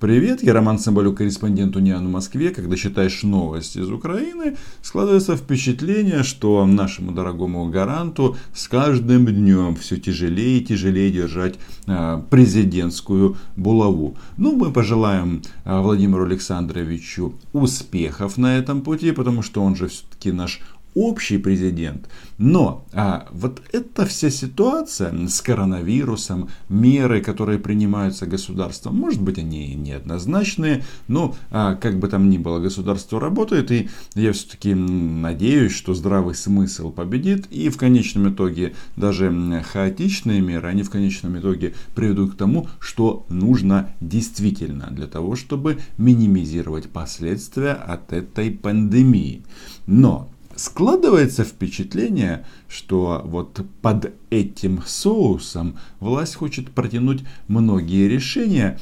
Привет, я Роман Цимбалюк, корреспондент УНИАН в Москве. Когда читаешь новости из Украины, складывается впечатление, что нашему дорогому гаранту с каждым днем все тяжелее и тяжелее держать президентскую булаву. Ну, мы пожелаем Владимиру Александровичу успехов на этом пути, потому что он же все-таки наш общий президент. Но вот эта вся ситуация с коронавирусом, меры, которые принимаются государством, может быть, они неоднозначные, но как бы там ни было, государство работает, и я все-таки надеюсь, что здравый смысл победит, и в конечном итоге даже хаотичные меры, они в конечном итоге приведут к тому, что нужно действительно для того, чтобы минимизировать последствия от этой пандемии. Но складывается впечатление, что вот под этим соусом власть хочет протянуть многие решения,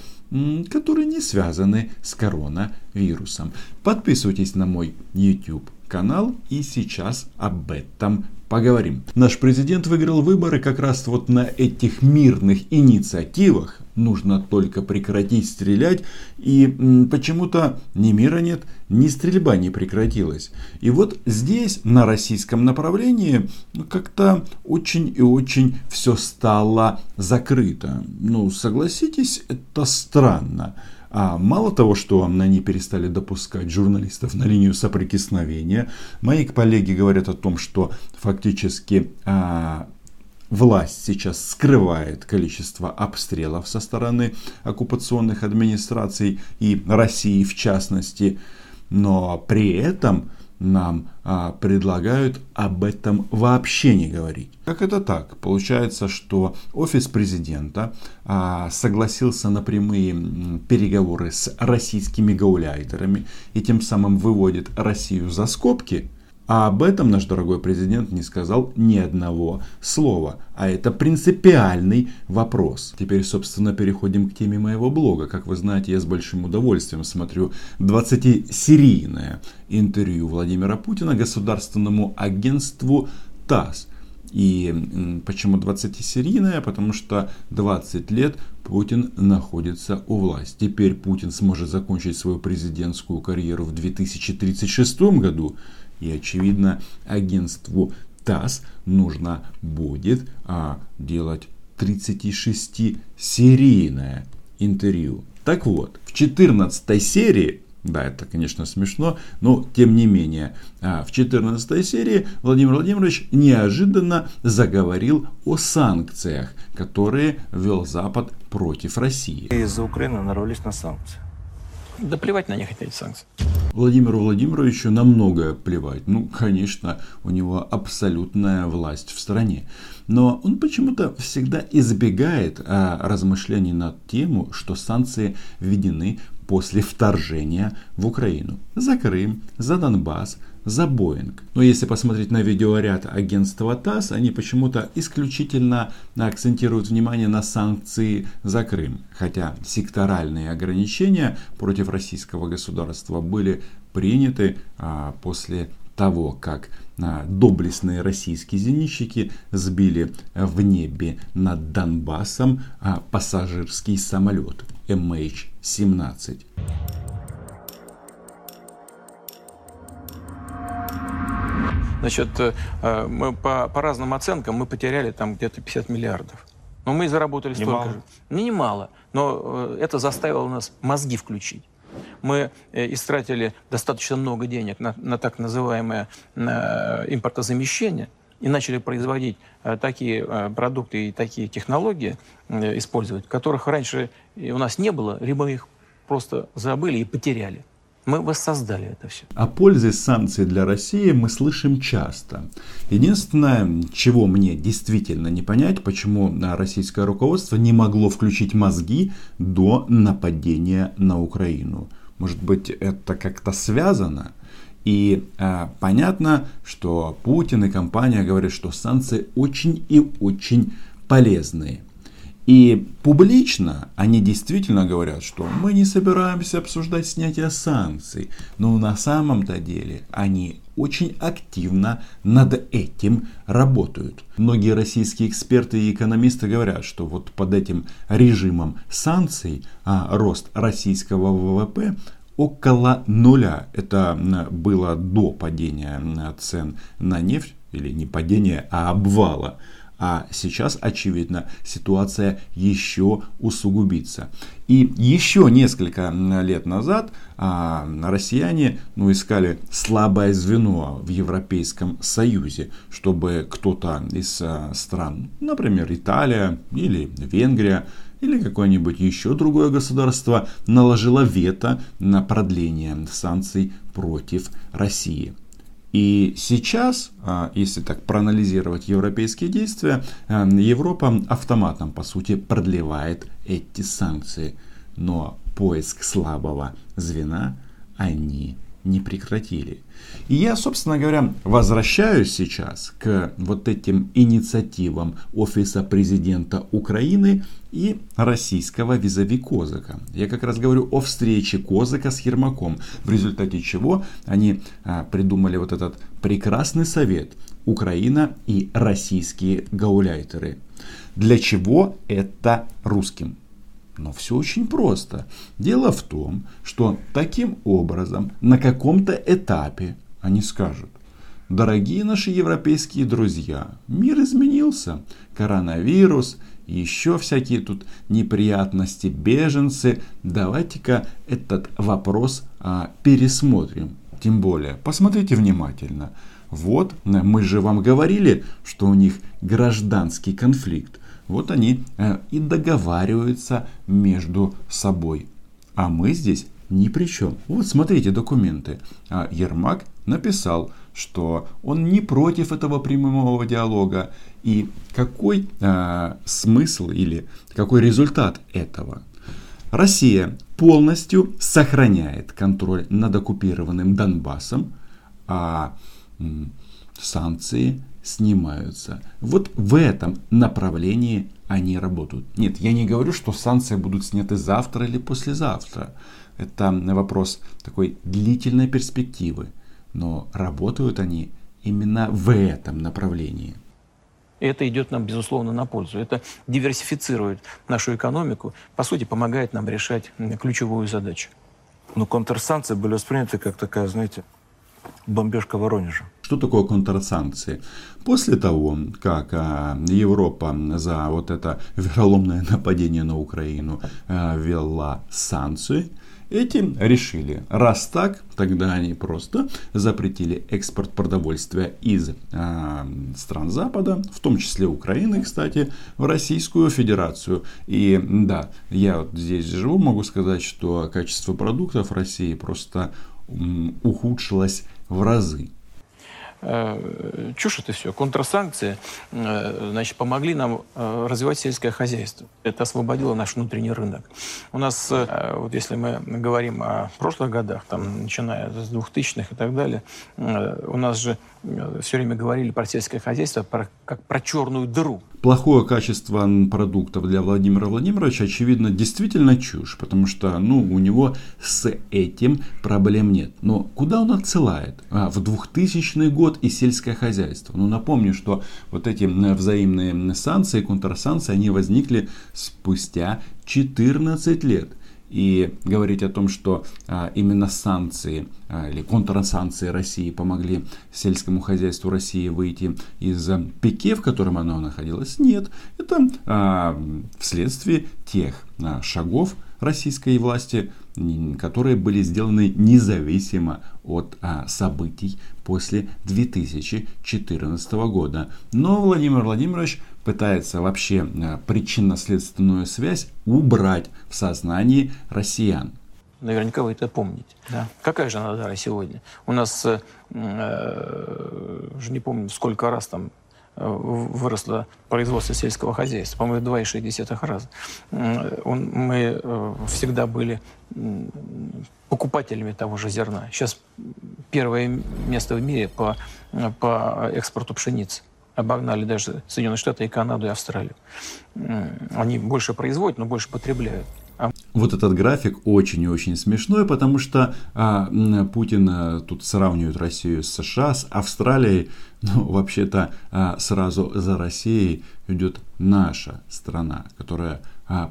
которые не связаны с коронавирусом. Подписывайтесь на мой YouTube канал, и сейчас об этом поговорим. Наш президент выиграл выборы как раз вот на этих мирных инициативах. Нужно только прекратить стрелять. И почему-то ни мира нет, ни стрельба не прекратилась. И вот здесь, на российском направлении, как-то очень и очень все стало закрыто. Ну, согласитесь, это странно. А мало того, что они перестали допускать журналистов на линию соприкосновения, мои коллеги говорят о том, что фактически власть сейчас скрывает количество обстрелов со стороны оккупационных администраций и России в частности, но при этом нам предлагают об этом вообще не говорить. Как это так? Получается, что офис президента согласился на прямые переговоры с российскими гауляйтерами и тем самым выводит Россию за скобки. А об этом наш дорогой президент не сказал ни одного слова. А это принципиальный вопрос. Теперь, собственно, переходим к теме моего блога. Как вы знаете, я с большим удовольствием смотрю 20-серийное интервью Владимира Путина государственному агентству ТАСС. И почему 20-серийная? Потому что 20 лет Путин находится у власти. Теперь Путин сможет закончить свою президентскую карьеру в 2036 году. И, очевидно, агентству ТАСС нужно будет делать 36-серийное интервью. Так вот, в 14 серии, да, это, конечно, смешно, но тем не менее, в 14 серии Владимир Владимирович неожиданно заговорил о санкциях, которые ввел Запад против России. Из-за Украины нарвались на санкции. Да плевать на них эти санкции. Владимиру Владимировичу на многое плевать. Ну, конечно, у него абсолютная власть в стране. Но он почему-то всегда избегает размышлений на тему, что санкции введены после вторжения в Украину. За Крым, за Донбасс, за Боинг. Но если посмотреть на видеоряд агентства ТАСС, они почему-то исключительно акцентируют внимание на санкции за Крым. Хотя секторальные ограничения против российского государства были приняты после того, как доблестные российские зенитчики сбили в небе над Донбассом пассажирский самолет MH17. Значит, мы по разным оценкам мы потеряли там где-то 50 миллиардов. Но мы и заработали столько же. Немало, но это заставило нас мозги включить. Мы истратили достаточно много денег на так называемое импортозамещение и начали производить такие продукты и такие технологии использовать, которых раньше у нас не было, либо их просто забыли и потеряли. Мы воссоздали это все. О пользе санкций для России мы слышим часто. Единственное, чего мне действительно не понять, почему российское руководство не могло включить мозги до нападения на Украину. Может быть, это как-то связано? И понятно, что Путин и компания говорят, что санкции очень и очень полезные. И публично они действительно говорят, что мы не собираемся обсуждать снятие санкций. Но на самом-то деле они очень активно над этим работают. Многие российские эксперты и экономисты говорят, что вот под этим режимом санкций рост российского ВВП около нуля. Это было до падения цен на нефть, или не падения, а обвала. А сейчас, очевидно, ситуация еще усугубится. И еще несколько лет назад россияне искали слабое звено в Европейском Союзе, чтобы кто-то из стран, например, Италия или Венгрия, или какое-нибудь еще другое государство, наложило вето на продление санкций против России. И сейчас, если так проанализировать европейские действия, Европа автоматом, по сути, продлевает эти санкции. Но поиск слабого звена они не прекратили. И я, собственно говоря, возвращаюсь сейчас к вот этим инициативам Офиса президента Украины и российского визави Козака. Я как раз говорю о встрече Козака с Ермаком, в результате чего они придумали вот этот прекрасный совет «Украина и российские гауляйтеры». Для чего это русским? Но все очень просто. Дело в том, что таким образом на каком-то этапе они скажут: дорогие наши европейские друзья, мир изменился, коронавирус, еще всякие тут неприятности, беженцы, давайте-ка этот вопрос пересмотрим. Тем более, посмотрите внимательно, вот мы же вам говорили, что у них гражданский конфликт. Вот они и договариваются между собой. А мы здесь ни при чем. Вот смотрите документы. Ермак написал, что он не против этого прямого диалога. И какой смысл или какой результат этого? Россия полностью сохраняет контроль над оккупированным Донбассом, а санкции снимаются. Вот в этом направлении они работают. Нет, я не говорю, что санкции будут сняты завтра или послезавтра. Это вопрос такой длительной перспективы. Но работают они именно в этом направлении. И это идет нам, безусловно, на пользу. Это диверсифицирует нашу экономику, по сути, помогает нам решать ключевую задачу. Но контрсанкции были восприняты как такая, знаете, бомбежка Воронежа. Что такое контрсанкции? После того, как Европа за вот это вероломное нападение на Украину ввела санкции, эти решили, раз так, тогда они просто запретили экспорт продовольствия из стран Запада, в том числе Украины, кстати, в Российскую Федерацию. И да, я вот здесь живу, могу сказать, что качество продуктов России просто ухудшилось в разы. Чушь это все. Контрсанкции, значит, помогли нам развивать сельское хозяйство. Это освободило наш внутренний рынок. У нас, вот если мы говорим о прошлых годах, там, начиная с 2000-х и так далее, у нас же все время говорили про сельское хозяйство как про черную дыру. Плохое качество продуктов для Владимира Владимировича, очевидно, действительно чушь, потому что у него с этим проблем нет. Но куда он отсылает? В 2000 год и сельское хозяйство. Напомню, что вот эти взаимные санкции, контрсанкции, они возникли спустя 14 лет. И говорить о том, что именно санкции или контрсанкции России помогли сельскому хозяйству России выйти из пике, в котором оно находилось, нет. Это вследствие тех шагов российской власти, которые были сделаны независимо от событий после 2014 года. Но Владимир Владимирович пытается вообще причинно-следственную связь убрать в сознании россиян. Наверняка вы это помните. Да. Какая же она дара сегодня? У нас, уже не помню, сколько раз там выросло производство сельского хозяйства, по-моему, в 2,6 раза. Мы всегда были покупателями того же зерна. Сейчас первое место в мире по экспорту пшеницы. обогнали даже Соединенные Штаты и Канаду, и Австралию. Они больше производят, но больше потребляют. Вот этот график очень и очень смешной, потому что Путин тут сравнивает Россию с США, с Австралией. Но вообще-то сразу за Россией идет наша страна, которая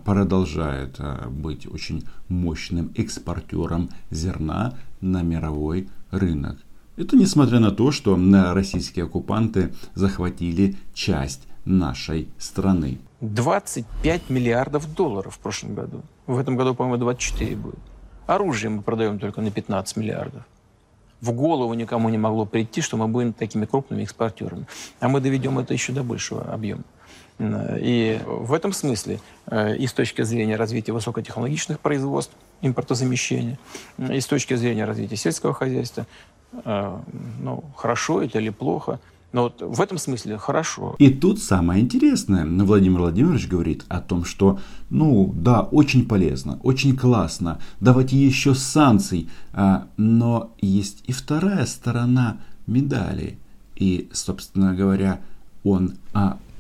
продолжает быть очень мощным экспортером зерна на мировой рынок. Это несмотря на то, что российские оккупанты захватили часть нашей страны. 25 миллиардов долларов в прошлом году. В этом году, по-моему, 24 будет. Оружие мы продаем только на 15 миллиардов. В голову никому не могло прийти, что мы будем такими крупными экспортерами. А мы доведем это еще до большего объема. И в этом смысле, и с точки зрения развития высокотехнологичных производств, импортозамещения, и с точки зрения развития сельского хозяйства, ну, хорошо это или плохо, но вот в этом смысле хорошо. И тут самое интересное. Владимир Владимирович говорит о том, что, ну да, очень полезно, очень классно, давайте еще санкций. Но есть и вторая сторона медали. И, собственно говоря, он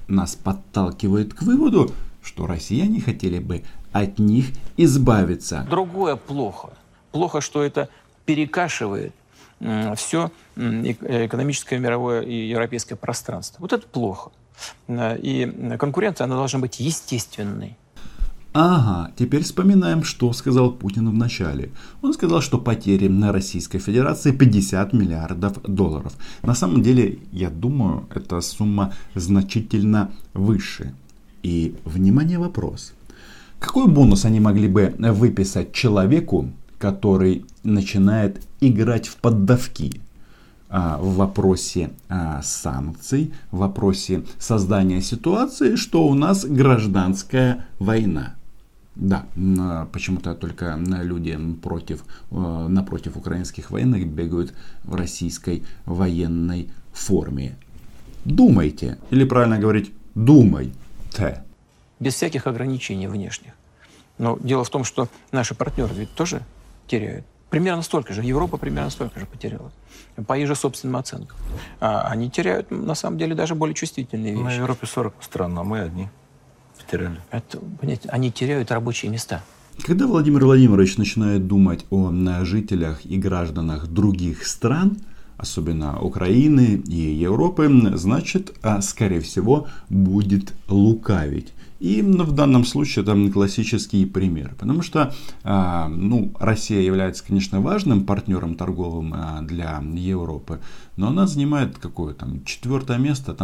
нас подталкивает к выводу, что россияне хотели бы от них избавиться. Другое плохо. Плохо, что это перекашивает все экономическое, мировое и европейское пространство. Вот это плохо. И конкуренция, она должна быть естественной. Ага, теперь вспоминаем, что сказал Путин в начале. Он сказал, что потери на Российской Федерации 50 миллиардов долларов. На самом деле, я думаю, эта сумма значительно выше. И, внимание, вопрос. Какой бонус они могли бы выписать человеку, который начинает играть в поддавки в вопросе санкций, в вопросе создания ситуации, что у нас гражданская война? Да, почему-то только люди напротив украинских военных бегают в российской военной форме. Думайте, или правильно говорить, думайте. Без всяких ограничений внешних. Но дело в том, что наши партнеры ведь тоже теряют. Примерно столько же. Европа примерно столько же потеряла. По их же собственным оценкам. Они теряют, на самом деле, даже более чувствительные вещи. На Европе 40 стран, а мы одни потеряли. Это, понимаете, они теряют рабочие места. Когда Владимир Владимирович начинает думать о жителях и гражданах других стран, особенно Украины и Европы, значит, скорее всего, будет лукавить. И в данном случае это классический пример, потому что Россия является, конечно, важным партнером торговым для Европы, но она занимает четвертое место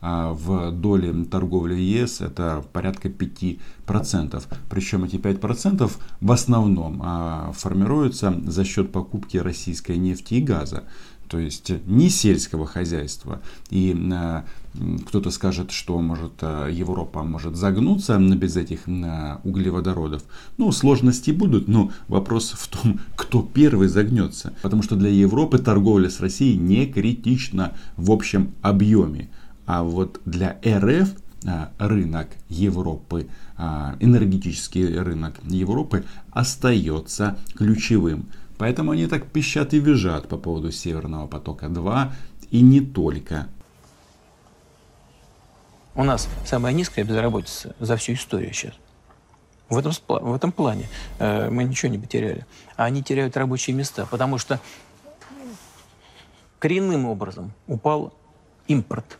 в доле торговли ЕС, это порядка 5%. Причем эти 5% в основном формируются за счет покупки российской нефти и газа. То есть не сельского хозяйства. И кто-то скажет, что Европа может загнуться без этих углеводородов. Сложности будут, но вопрос в том, кто первый загнется. Потому что для Европы торговля с Россией не критична в общем объеме. А вот для РФ рынок Европы, энергетический рынок Европы остается ключевым. Поэтому они так пищат и визжат по поводу Северного потока-2 и не только. У нас самая низкая безработица за всю историю сейчас. В этом плане мы ничего не потеряли. А они теряют рабочие места, потому что коренным образом упал импорт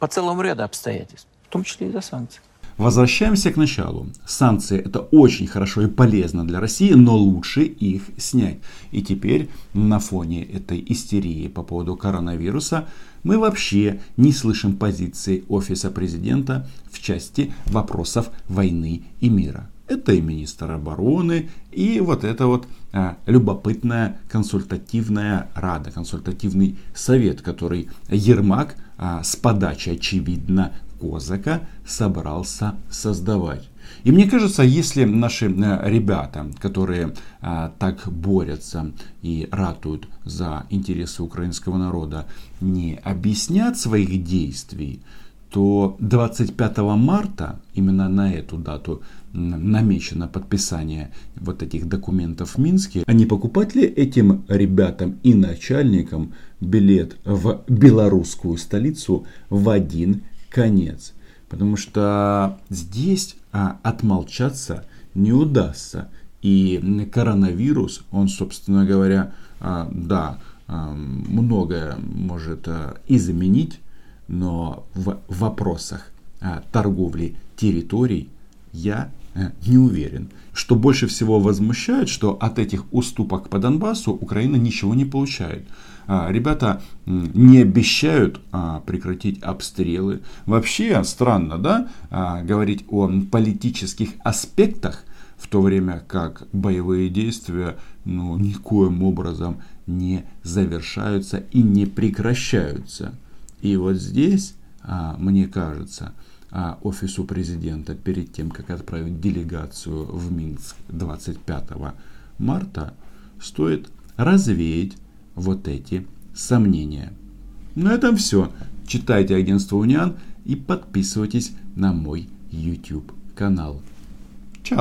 по целому ряду обстоятельств, в том числе и за санкции. Возвращаемся к началу. Санкции — это очень хорошо и полезно для России, но лучше их снять. И теперь на фоне этой истерии по поводу коронавируса мы вообще не слышим позиции Офиса президента в части вопросов войны и мира. Это и министр обороны, и вот эта любопытная консультативная рада, консультативный совет, который Ермак с подачи, очевидно, Козака собрался создавать. И мне кажется, если наши ребята, которые так борются и ратуют за интересы украинского народа, не объяснят своих действий, то 25 марта, именно на эту дату, намечено подписание вот этих документов в Минске, а не покупать ли этим ребятам и начальникам билет в белорусскую столицу в один конец? Потому что здесь отмолчаться не удастся. И коронавирус, он, собственно говоря, многое может изменить, но в вопросах торговли территорий я не уверен. Что больше всего возмущает, что от этих уступок по Донбассу Украина ничего не получает. Ребята не обещают прекратить обстрелы. Вообще странно, да, говорить о политических аспектах, в то время как боевые действия никоим образом не завершаются и не прекращаются. И вот здесь, мне кажется, офису президента перед тем, как отправить делегацию в Минск 25 марта, стоит развеять вот эти сомнения. На этом все. Читайте агентство УНИАН и подписывайтесь на мой YouTube канал.